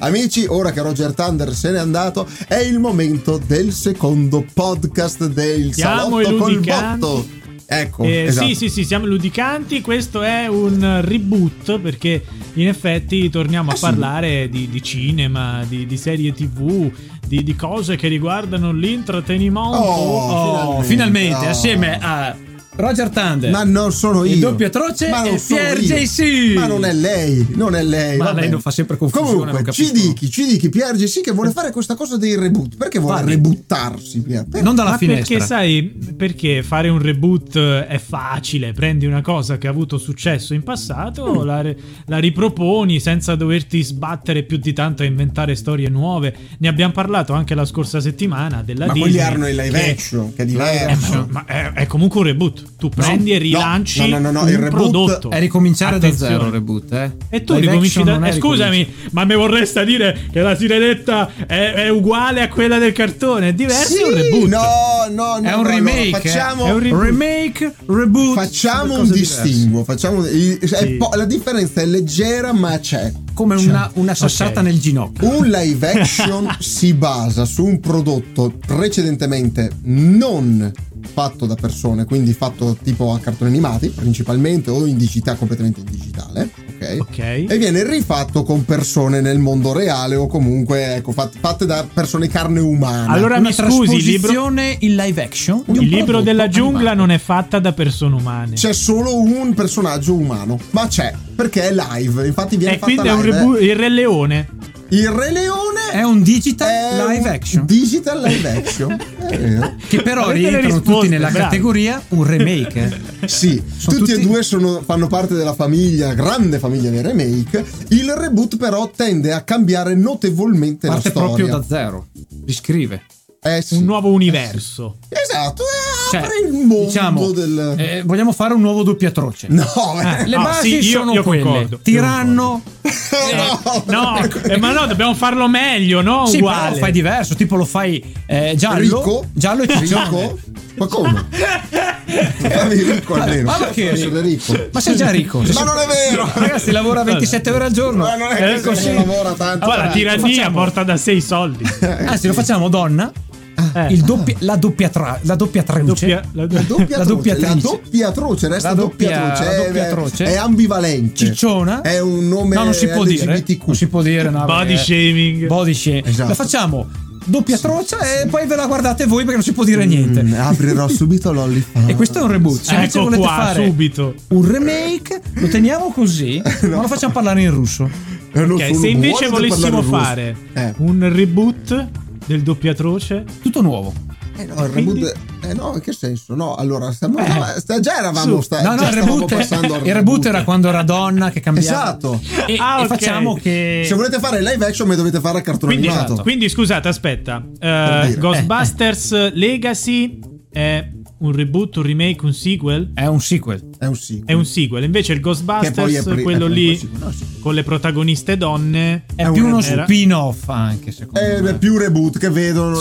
Amici, ora che Roger Thunder se n'è andato, è il momento del secondo podcast del Chiamo Salotto col Botto. Ecco, esatto. Sì, siamo Ludicanti. Questo è un reboot perché in effetti torniamo a parlare di cinema, di serie TV, di cose che riguardano l'intrattenimento. Finalmente, assieme a Roger Tande, ma non sono io, il doppio atroce, e Pier Gacy. Ma non è lei, ma vabbè, lei non fa sempre confusione. Comunque, ci dichi Pier Gacy che vuole fare questa cosa dei reboot. Perché vuole rebuttarsi, Pier? Non dalla finestra. Perché sai, perché fare un reboot è facile. Prendi una cosa che ha avuto successo in passato, la riproponi senza doverti sbattere più di tanto a inventare storie nuove. Ne abbiamo parlato anche la scorsa settimana della Disney. Ma quelli erano il live action, che è diverso. Ma è comunque un reboot. Tu prendi e rilanci il reboot prodotto. È ricominciare da zero il reboot, e tu ricominci da scusami, ma mi vorresti dire che la sirenetta è uguale a quella del cartone? È diverso, sì, un reboot. No, è un remake. Facciamo è un remake, reboot. Facciamo un distinguo, la differenza è leggera, ma c'è. Come una sassata nel ginocchio. Un live action si basa su un prodotto precedentemente non fatto da persone, quindi fatto tipo a cartoni animati principalmente o in digitale, completamente in digitale, ok? E viene rifatto con persone nel mondo reale o comunque fatte da persone carne umana. Allora mi scusi, il live action, il libro della giungla non è fatta da persone umane. C'è solo un personaggio umano, ma c'è perché è live, infatti viene fatta live. E quindi è un reboot. Il Re Leone è un digital live action è vero. Che però rientrano tutti nella categoria un remake. Sì, tutti e due fanno parte della famiglia, grande famiglia dei remake. Il reboot però tende a cambiare notevolmente la storia. Parte proprio da zero, riscrive un nuovo universo. Esatto, apre il mondo del... vogliamo fare un nuovo doppio atroce. Le basi sono quelle. Concordo. Tiranno. Ma no, dobbiamo farlo meglio, no? Sì, uguale. Però lo fai diverso, tipo lo fai giallo e ricco. Ma come? Ricco almeno. Ma perché? Ma sei già ricco. Ma non è vero. Ragazzi, lavora 27 ore al giorno. Ma non è che lavora tanto. Allora, la tirannia porta da 6 soldi. Anzi, lo facciamo donna. La doppia atroce è ambivalente. Cicciona è un nome, non si può dire. Non si può dire body shaming. Esatto. La facciamo doppia atroce e poi ve la guardate voi perché non si può dire niente. Aprirò subito l'OnlyFans. E questo è un reboot. Se invece volete fare subito un remake, lo teniamo così, ma lo facciamo parlare in russo. Se invece volessimo fare un reboot del doppio atroce, tutto nuovo. Il reboot. In che senso? No, allora il reboot era quando era donna che cambiava. Esatto. E facciamo che se volete fare live action me dovete fare il cartone animato. Esatto. Quindi scusate, aspetta. Ghostbusters Legacy è un reboot, un remake, un sequel? È un sequel. Invece il Ghostbusters, quello lì con le protagoniste donne, è più uno spin-off anche, secondo me. È più reboot che rivedono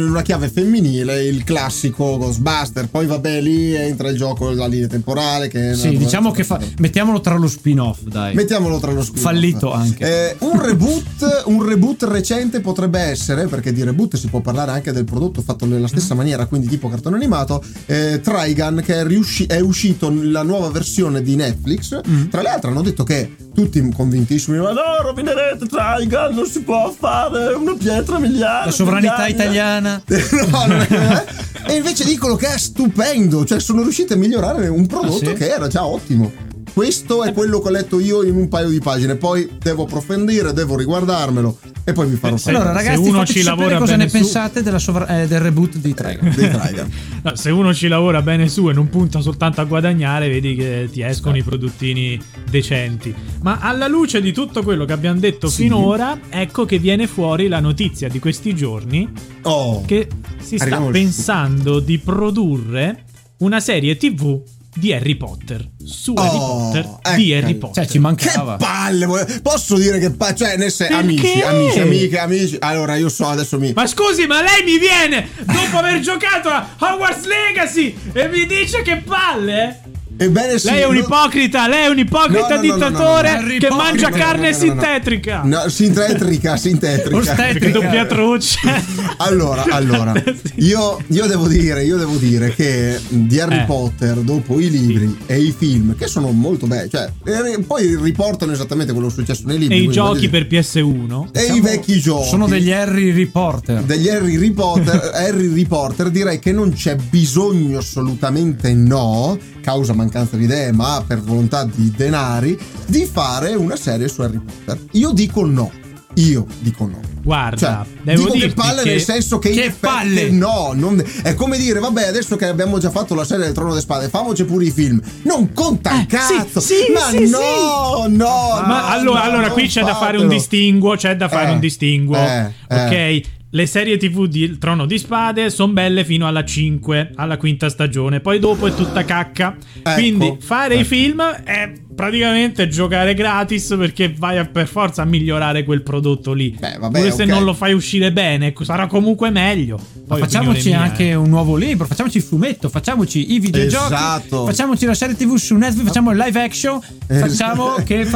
in una chiave femminile il classico Ghostbuster. Poi vabbè, lì entra in gioco la linea temporale che diciamo che mettiamolo tra lo spin-off, dai. Fallito anche. Un reboot recente potrebbe essere, perché di reboot si può parlare anche del prodotto fatto nella stessa maniera, quindi tipo cartone animato. Trigun, che è uscito la nuova versione di Netflix. Tra le altre hanno detto che tutti convintissimi, ma no, rovinerete Trigun, non si può fare, una pietra miliare, la sovranità italiana. E invece dicono che è stupendo, cioè sono riusciti a migliorare un prodotto che era già ottimo. Questo è quello che ho letto io in un paio di pagine, poi devo approfondire, devo riguardarmelo e poi vi farò sapere. Allora ragazzi, se uno ci lavora cosa ne pensate del reboot di Trigun. No, se uno ci lavora bene su e non punta soltanto a guadagnare, vedi che ti escono i prodottini decenti. Ma alla luce di tutto quello che abbiamo detto finora, ecco che viene fuori la notizia di questi giorni che si sta pensando di produrre una serie TV di Harry Potter, su Harry Potter, di Harry Potter. Cioè, ci mancava. Che palle! Posso dire che amici. Allora io so adesso mi. Ma scusi, ma lei mi viene dopo aver giocato a Hogwarts Legacy e mi dice che palle? Ebbene sì, lei è un ipocrita dittatore che mangia carne sintetrica. No, sintetrica. Doppia truccia. Allora, io devo dire che di Harry Potter, dopo i libri e i film, che sono molto belli, cioè poi riportano esattamente quello che è successo nei libri. E i giochi per PS1. E i vecchi giochi. Sono degli Harry Reporter. Direi che non c'è bisogno, assolutamente no, causa mancanza di idee, ma per volontà di denari, di fare una serie su Harry Potter. Io dico no. Guarda, cioè, devo dire che palle, nel senso che in palle no, non, è come dire vabbè, adesso che abbiamo già fatto la serie del Trono di Spade, famoci pure i film. Non conta un cazzo. Allora qui c'è da fare un distinguo, ok? Le serie TV di Trono di Spade sono belle fino alla quinta stagione, poi dopo è tutta cacca. Quindi fare i film è praticamente giocare gratis, perché vai per forza a migliorare quel prodotto lì. Pure se non lo fai uscire bene, sarà comunque meglio. Poi facciamoci anche un nuovo libro, facciamoci il fumetto, facciamoci i videogiochi, facciamoci la serie TV su Netflix, facciamo il live action, facciamo che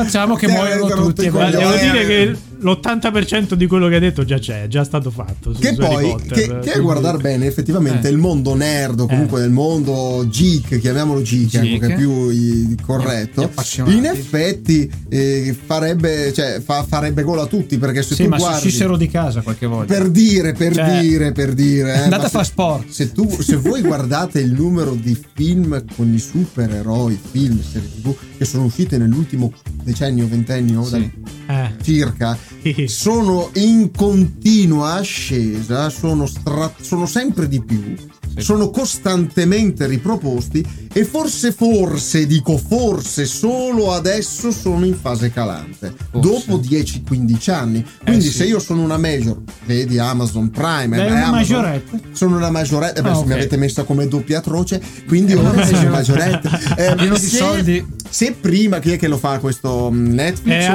muoiono tutti. Devo dire che l'80% di quello che ha detto già c'è, è già stato fatto. Che poi, che a guardar bene, effettivamente il mondo nerd, o comunque del mondo geek, chiamiamolo geek, ecco, che è più corretto, in effetti farebbe gol a tutti, perché se tu guardi, si uscissero di casa qualche volta. Per dire. Andate a fare sport. Se voi guardate il numero di film con i supereroi, film, serie TV, che sono uscite nell'ultimo decennio, ventennio, circa, sono in continua ascesa, sono sempre di più, sono costantemente riproposti, e forse solo adesso sono in fase calante, dopo 10-15 anni. Quindi se io sono una major, vedi Amazon Prime, sono una majorette, mi avete messa come doppia atroce, quindi ora sono majorette, pieno di soldi. Se prima, chi è che lo fa questo, Netflix?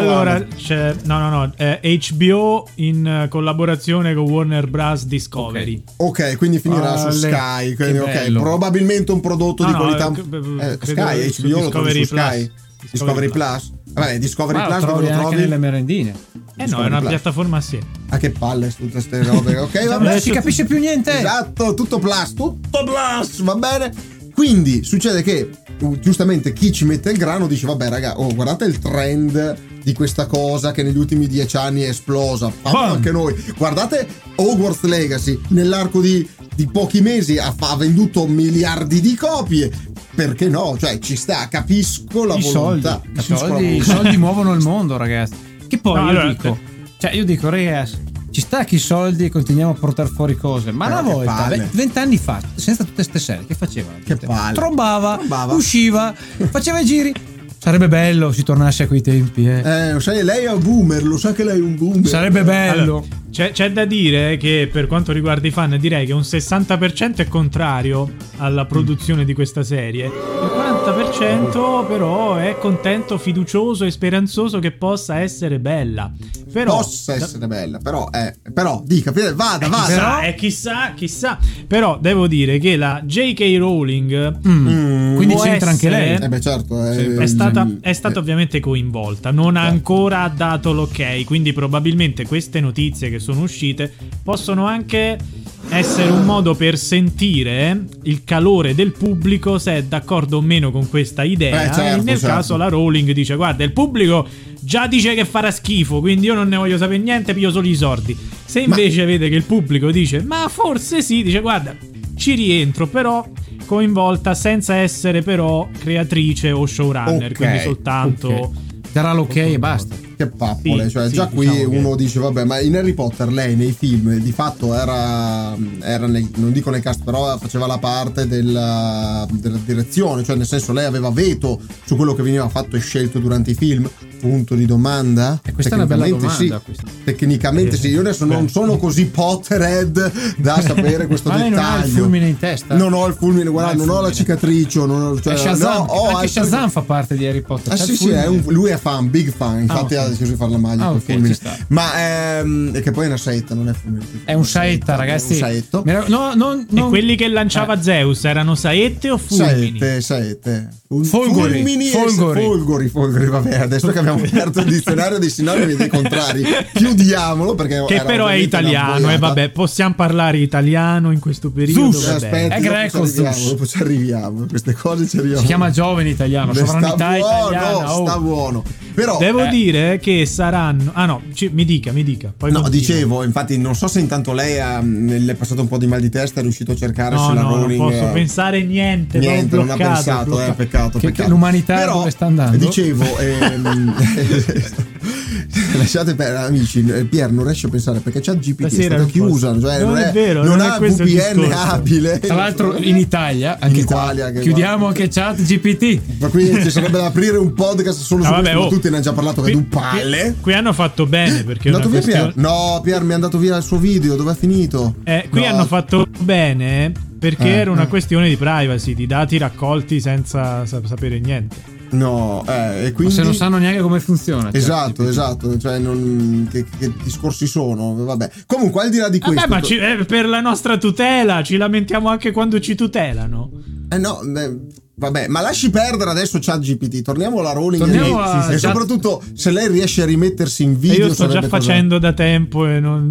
HBO in collaborazione con Warner Bros. Discovery. Ok, quindi finirà su Sky, quindi, probabilmente un prodotto di qualità. Sky, HBO lo trovi su Sky, Discovery Plus. Vabbè, Discovery Plus lo trovi nelle merendine. Discovery è una piattaforma assieme. Che palle tutte queste robe. Ok, vabbè, non si capisce più niente. Esatto, tutto Plus, va bene. Quindi succede che giustamente chi ci mette il grano dice vabbè raga, guardate il trend di questa cosa che negli ultimi 10 anni è esplosa, anche noi, guardate Hogwarts Legacy, nell'arco di pochi mesi ha venduto miliardi di copie, perché no, cioè ci sta, capisco la volontà. I soldi muovono il mondo, ragazzi, che poi io dico ragazzi, ci sta che i soldi continuiamo a portare fuori cose, ma una volta, 20 anni fa, senza tutte ste serie, che faceva? Trombava, usciva, faceva i giri. Sarebbe bello si tornasse a quei tempi. Sai, lei è un boomer, lo sa che lei è un boomer. Sarebbe bello. Allora, c'è da dire che per quanto riguarda i fan, direi che un 60% è contrario alla produzione di questa serie. Il 40% però è contento, fiducioso e speranzoso che possa essere bella. Però dica, vada. Chissà. Però devo dire che la J.K. Rowling quindi c'entra anche lei. È stata ovviamente coinvolta, non ha ancora dato l'ok, quindi probabilmente queste notizie che sono uscite possono anche essere un modo per sentire il calore del pubblico, se è d'accordo o meno con questa idea. Nel caso la Rowling dice guarda, il pubblico già dice che farà schifo, quindi io non ne voglio sapere niente, piglio solo i soldi. Se invece vede che il pubblico dice ma forse sì, dice guarda, ci rientro, però coinvolta senza essere però creatrice o showrunner, quindi soltanto darà l'ok e basta. Che pappole, già qui diciamo uno dice vabbè, ma in Harry Potter lei nei film di fatto era non dico nel cast, però faceva la parte della direzione, cioè nel senso lei aveva veto su quello che veniva fatto e scelto durante i film. punto di domanda? E questa è una bella domanda. Sì. Tecnicamente sì, io adesso non sono così Potterhead da sapere questo ma dettaglio. Ma non ho il fulmine in testa. Non ho il fulmine, guarda, non ho la cicatrice. Cioè, Shazam, anche Shazam fa parte di Harry Potter. Ah, sì, è lui è fan, big fan, infatti ha deciso di fare la maglia col fulmine. Ma che poi è una saetta, non è fulmine. È un saetta, ragazzi. Un saetto. E quelli che lanciava Zeus erano saette o fulmini? Saette. Folgori, vabbè, adesso che abbiamo aperto il dizionario dei sinonimi dei contrari, chiudiamolo perché che però è italiano, e vabbè, possiamo parlare italiano in questo periodo. Sus, aspetta, è greco, dopo ci arriviamo, queste cose ci arriviamo. Si chiama giovane italiano, sovranità italiana. Sta buono. Però devo dire che saranno mi dica. Poi dicevo, infatti non so se intanto lei le è passato un po' di mal di testa, è riuscito a cercare se la Rowling. Non posso pensare niente, non ha pensato, peccato. L'umanità dove sta andando? Dicevo, lasciate perdere, amici. Pier non riesce a pensare perché Chat GPT è stata chiusa, cioè non è vero, non ha VPN abile. Tra l'altro in Italia, anche in Italia, chiudiamo anche Chat GPT. Ma quindi ci sarebbe da aprire un podcast solo su questo, tutti ne hanno già parlato che è un palle. Qui hanno fatto bene perché Pier mi è andato via il suo video, dove è finito? Hanno fatto bene perché era una questione di privacy, di dati raccolti senza sapere niente. E quindi se non sanno neanche come funziona. Esatto, cioè che discorsi sono, vabbè. Comunque al di là di questo, ma per la nostra tutela ci lamentiamo anche quando ci tutelano. Vabbè, ma lasci perdere adesso Chat GPT, torniamo alla Rowling e soprattutto se lei riesce a rimettersi in video. Io sto già facendo da tempo e non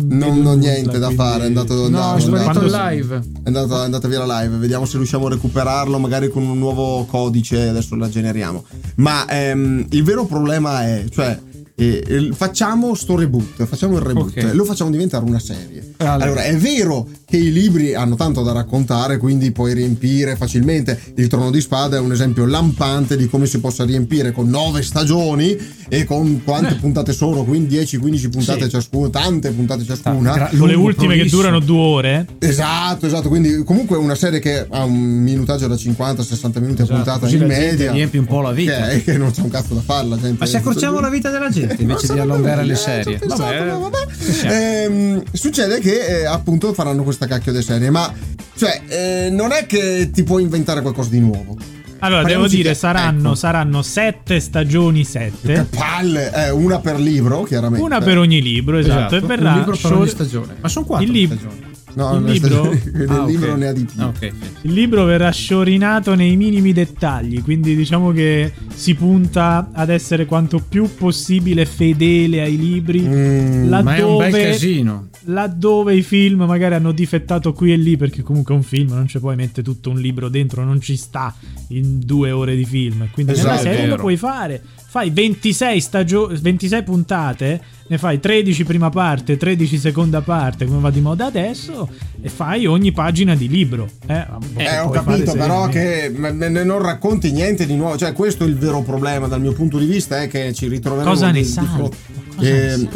niente da fare, è andato live. È andata via la live, vediamo se riusciamo a recuperarlo magari con un nuovo codice, adesso la generiamo. Ma il vero problema è, cioè facciamo il reboot, okay, lo facciamo diventare una serie. Allora è vero che i libri hanno tanto da raccontare, quindi puoi riempire facilmente. Il Trono di Spade è un esempio lampante di come si possa riempire con 9 stagioni e con quante puntate sono, quindi 10-15 puntate ciascuna, tante puntate ciascuna, con le ultime che durano 2 ore. Esatto, quindi comunque una serie che ha un minutaggio da 50-60 minuti a puntata in media, riempi un po' la vita, che non c'è un cazzo da farla, gente. Ma se accorciamo la vita della gente invece di allungare le serie, succede che appunto faranno questa cacchio di serie, ma cioè non è che ti puoi inventare qualcosa di nuovo. Allora devo dire saranno 7 stagioni. Che palle, una per libro, chiaramente una per ogni libro, esatto. E verrà un libro per ogni stagione, ma sono 4 stagioni. No, libro ne ha di più. Il libro verrà sciorinato nei minimi dettagli, quindi diciamo che si punta ad essere quanto più possibile fedele ai libri, ma è un bel casino. Laddove i film magari hanno difettato qui e lì, perché comunque è un film, non ci puoi mettere tutto un libro dentro, non ci sta in 2 ore di film. Quindi nella serie lo puoi fare. Fai 26 puntate, ne fai 13 prima parte, 13 seconda parte, come va di moda adesso, e fai ogni pagina di libro. Ho capito, però che non racconti niente di nuovo, cioè questo è il vero problema dal mio punto di vista, è che ci ritroveremo. Cosa ne sai?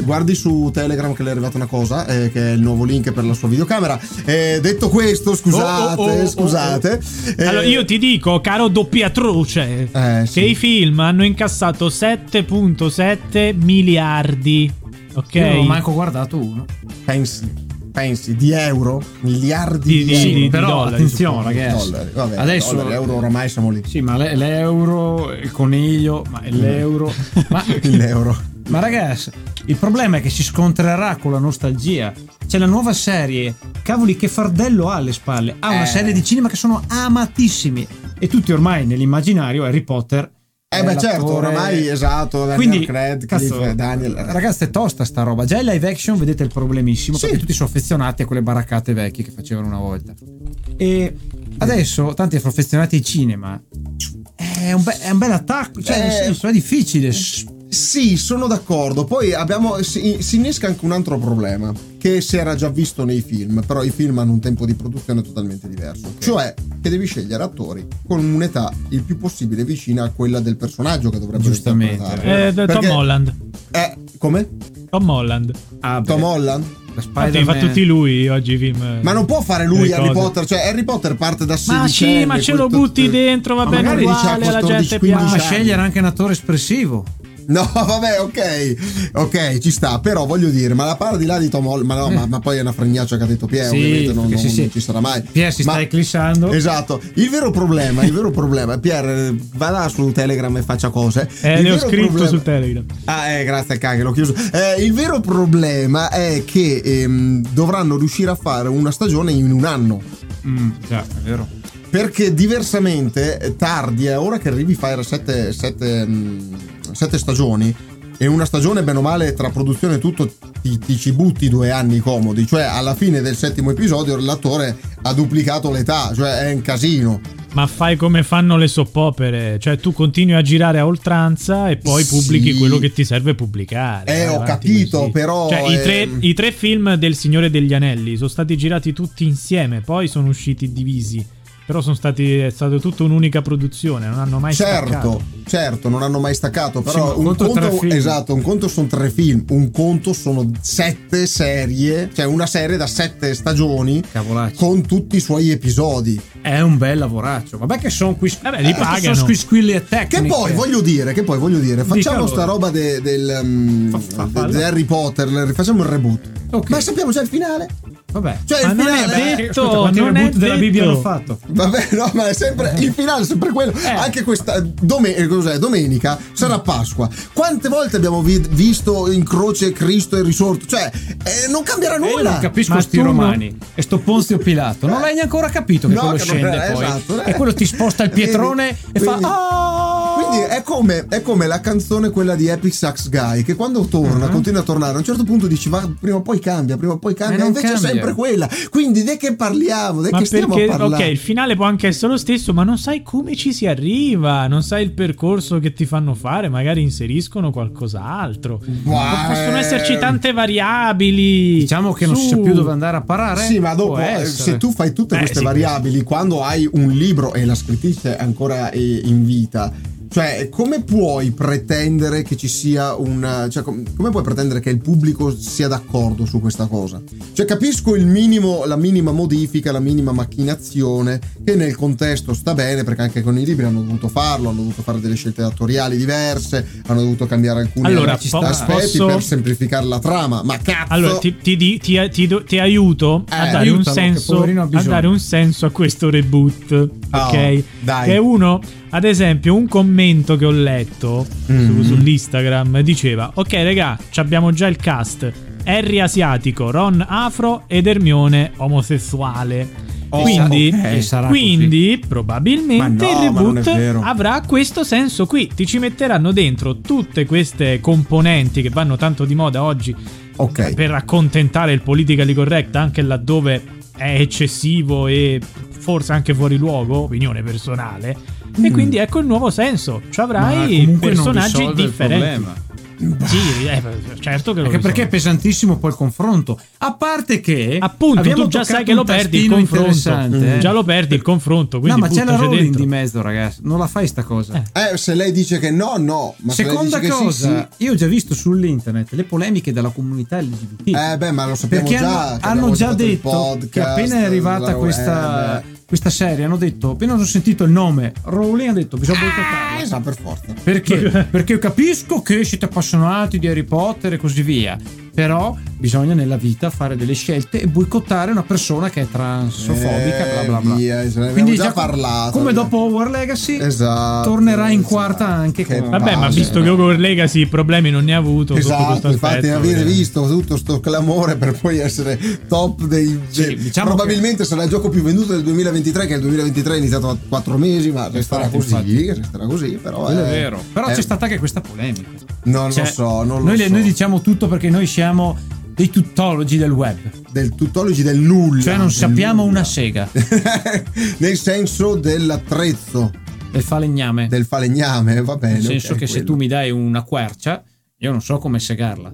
Guardi su Telegram che le è arrivata una cosa, che è il nuovo link per la sua videocamera. Detto questo, scusate. Allora io ti dico, caro doppiatroce, che i film hanno incassato 7.7 miliardi. Ok. Io non ho manco guardato uno. Pensi di euro, miliardi di euro. Sì, però di dollari, attenzione ragazzi, vabbè, adesso dollari, euro, oramai siamo lì. Sì, ma l'euro, il coniglio, ma l'euro, ma l'euro. Ma ragazzi, il problema è che si scontrerà con la nostalgia. C'è la nuova serie, cavoli che fardello ha alle spalle, ha una serie di cinema che sono amatissimi e tutti ormai nell'immaginario Harry Potter. Beh certo, oramai esatto, Daniel Kred, Daniel. Ragazzi è tosta sta roba, già il live action vedete il problemissimo, perché tutti sono affezionati a quelle baraccate vecchie che facevano una volta e adesso tanti sono affezionati ai cinema, è un bel attacco, cioè nel senso è difficile. Sì, sono d'accordo. Poi si innesca anche un altro problema che si era già visto nei film, però i film hanno un tempo di produzione totalmente diverso, cioè che devi scegliere attori con un'età il più possibile vicina a quella del personaggio che dovrebbe interpretare. Tom Holland. Come? Tom Holland. Tom Holland? Fa tutti lui oggi i film, ma non può fare lui Harry Potter, cioè Harry Potter parte da 16 anni, ma ce lo butti dentro, va bene uguale, la gente piace. Ma scegliere anche un attore espressivo. No, vabbè, ok, ci sta. Però voglio dire, ma la parte di là di Tom Holland, ma poi è una fregnaccia che ha detto Pier, sì, ovviamente non ci sarà mai. Pier si sta eclissando. Esatto. Il vero problema, Pier, va là su Telegram e faccia cose. Ne ho scritto su Telegram. Ah, grazie, cacchio, l'ho chiuso. Il vero problema è che dovranno riuscire a fare una stagione in un anno. Già, è vero. Perché diversamente tardi, è ora che arrivi a fare sette stagioni, e una stagione bene o male tra produzione e tutto ti ci butti 2 anni comodi, cioè alla fine del 7° episodio l'attore ha duplicato l'età, cioè è un casino. Ma fai come fanno le soppopere, cioè tu continui a girare a oltranza e poi pubblichi quello che ti serve pubblicare. Ho capito, così. Però cioè, i tre film del Signore degli Anelli sono stati girati tutti insieme, poi sono usciti divisi. Però è stata tutta un'unica produzione, non hanno mai staccato. Certo, non hanno mai staccato, però un conto sono 3 film, un conto sono 7 serie, cioè una serie da 7 stagioni. Cavolaccio. Con tutti i suoi episodi. È un bel lavoraccio. Vabbè che sono qui, li pagano. Sono squisquilli e tecniche. Che poi voglio dire, facciamo sta roba del Harry Potter, facciamo il reboot. Okay. Ma sappiamo già il finale. Vabbè, cioè ma il finale non è detto. Scusa, non è detto. Della Bibbia l'ho fatto. Vabbè, no, ma è sempre il finale, è sempre quello. Anche questa domenica sarà Pasqua. Quante volte abbiamo visto in croce Cristo e risorto? Cioè, non cambierà nulla. Io non capisco sti romani e sto Ponzio Pilato. Non l'hai neanche capito che quello scende poi. Esatto, e quello ti sposta il pietrone quindi, fa. Quindi è come la canzone quella di Epic Sax Guy, che quando torna, continua a tornare, a un certo punto dici va, prima o poi cambia, invece cambia. Sempre quella. Quindi di che parliamo? Di che stiamo parlando? Ok, il finale può anche essere lo stesso, ma non sai come ci si arriva, non sai il percorso che ti fanno fare, magari inseriscono qualcos'altro. Possono esserci tante variabili. Diciamo che non si sa più dove andare a parare. Sì, ma dopo se tu fai tutte queste variabili, quando hai un libro e la scrittrice è ancora in vita, cioè come puoi pretendere che ci sia come puoi pretendere che il pubblico sia d'accordo su questa cosa? Cioè capisco la minima modifica, la minima macchinazione che nel contesto sta bene, perché anche con i libri hanno dovuto farlo, hanno dovuto fare delle scelte attoriali diverse, hanno dovuto cambiare alcuni aspetti per semplificare la trama, ma cazzo. Allora ti aiuto a dare un senso a questo reboot, ok? Dai. Che è uno, ad esempio, un commento che ho letto sull'Instagram diceva: ok regà, abbiamo già il cast, Harry asiatico, Ron afro ed Hermione omosessuale. Quindi probabilmente il reboot avrà questo senso qui. Ti ci metteranno dentro tutte queste componenti che vanno tanto di moda oggi, per accontentare il politically correct anche laddove è eccessivo e forse anche fuori luogo, opinione personale. E quindi ecco il nuovo senso, cioè avrai personaggi differenti. Sì, certo che lo risolve. Perché è pesantissimo poi il confronto. A parte che appunto tu già sai che lo perdi il confronto. Già lo perdi il confronto. No, ma c'è la Rowling di mezzo, ragazzi. Non la fai sta cosa. Se lei dice che no. Ma seconda cosa, sì. Io ho già visto sull'internet le polemiche della comunità LGBT. Ma lo sappiamo perché già. Hanno già detto podcast, che appena è arrivata questa serie, hanno detto, appena ho sentito il nome Rowling, ha detto bisogna boicottarla. Esatto, per forza. Perché? Perché capisco che siete appassionati di Harry Potter e così via, però bisogna nella vita fare delle scelte e boicottare una persona che è transofobica, bla bla bla. Quindi già parlato. Come dopo Hogwarts Legacy, tornerà in quarta anche. Vabbè, ma visto che Hogwarts Legacy problemi non ne ha avuto. Esatto, infatti avere visto tutto sto clamore per poi essere top dei... Sì, diciamo probabilmente sarà il gioco più venduto del 2020. Che il 2023 è iniziato a 4 mesi, ma resterà così, però è vero. Però c'è stata anche questa polemica. Non lo so. Noi diciamo tutto perché noi siamo dei tuttologi del web, del tuttologi del nulla. Cioè non sappiamo una sega. Nel senso dell'attrezzo. Del falegname, va bene. Nel senso che se tu mi dai una quercia, io non so come segarla.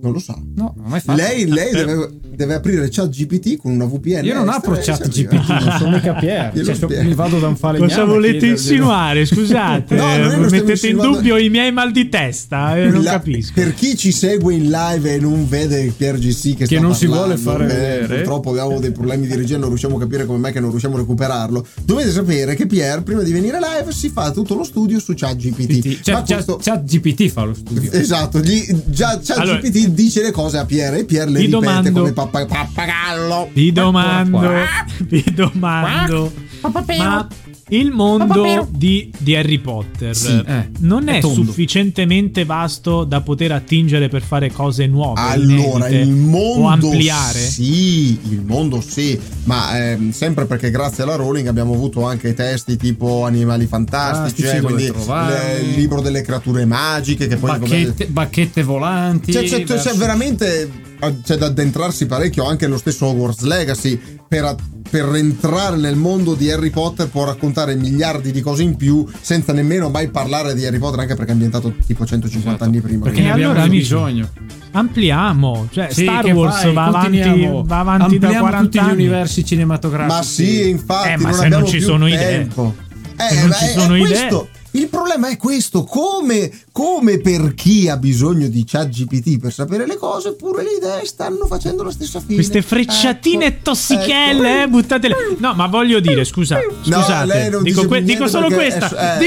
Non lo so. No, non l'hai fatto. Lei deve... deve aprire Chat GPT con una VPN. Io non apro Chat GPT, non sono mica Pier, cioè, mi vado da un falegname. Cosa volete insinuare? Scusate, no, mettete in dubbio i miei mal di testa, non capisco. Per chi ci segue in live e non vede Pier GC che sta non parlando, si vuole fare vedere, purtroppo abbiamo dei problemi di regia, non riusciamo a capire come mai che non riusciamo a recuperarlo. Dovete sapere che Pier prima di venire live si fa tutto lo studio su Chat GPT. Chat GPT fa lo studio. Esatto, Chat GPT dice le cose a Pier e Pier le ripete come pappagallo. Vi domando ma il mondo di Harry Potter non è sufficientemente vasto da poter attingere per fare cose nuove? Allora, inedite, il mondo o ampliare? Sì, il mondo sì, ma sempre perché grazie alla Rowling abbiamo avuto anche testi tipo Animali Fantastici, quindi il libro delle creature magiche, che poi bacchette volanti. C'è veramente... c'è da addentrarsi parecchio. Anche lo stesso Hogwarts Legacy per entrare nel mondo di Harry Potter può raccontare miliardi di cose in più senza nemmeno mai parlare di Harry Potter, anche perché è ambientato tipo 150 anni prima, perché ne abbiamo bisogno. Ampliamo, cioè sì, Star Wars va avanti da 40 tutti anni. Gli universi cinematografici, ma sì, infatti, ma non se abbiamo non ci più sono tempo. Idee se non ci sono idee questo. Il problema è questo, come per chi ha bisogno di Chat GPT per sapere le cose, pure le idee stanno facendo la stessa fine. Queste frecciatine tossichelle, ecco. Buttatele. No, ma voglio dire, scusate, no, dico solo questa.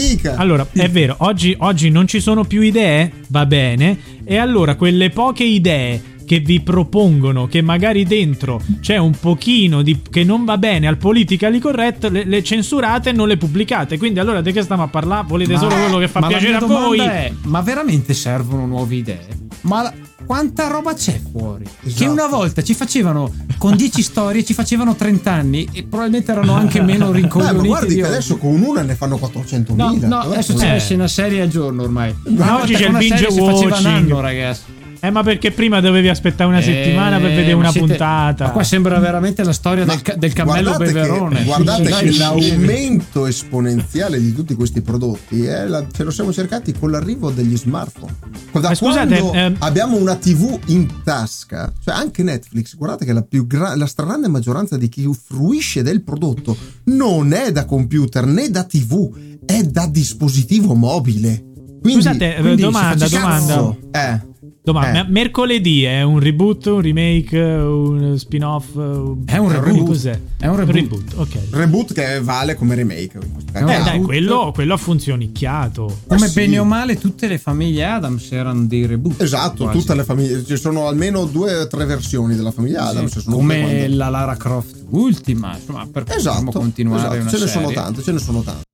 Dica. Allora, è vero, oggi non ci sono più idee? Va bene. E allora quelle poche idee che vi propongono, che magari dentro c'è un pochino di che non va bene al politically correct, le censurate e non le pubblicate. Quindi allora di che stiamo a parlare? Volete solo quello che fa piacere a voi? Ma veramente servono nuove idee? Quanta roba c'è fuori? Esatto. Che una volta ci facevano con 10 storie, ci facevano 30 anni e probabilmente erano anche meno rincoglioniti. Ma guardi che adesso con una ne fanno 400.000. No, adesso c'è una serie al giorno ormai. Ma oggi c'è il binge watching, un anno, ragazzi. Ma perché prima dovevi aspettare una settimana per vedere una puntata? Ma qua sembra veramente la storia del cammello beverone. Guardate che l'aumento esponenziale di tutti questi prodotti ce lo siamo cercati con l'arrivo degli smartphone. Quando abbiamo una TV in tasca, cioè anche Netflix, guardate che la stragrande maggioranza di chi fruisce del prodotto non è da computer né da TV, è da dispositivo mobile. Quindi, Scusate, domanda. Mercoledì è un reboot, un remake, un spin-off? È un reboot. Cos'è? È un reboot. Ok. Reboot che vale come remake. Quello ha funzionicchiato. Come bene o male tutte le famiglie Addams erano dei reboot. Esatto, quasi. Tutte le famiglie. Ci sono almeno 2 o 3 versioni della famiglia Addams. Sì, come la Lara Croft ultima. Insomma, per continuare una serie. Ce ne sono tante.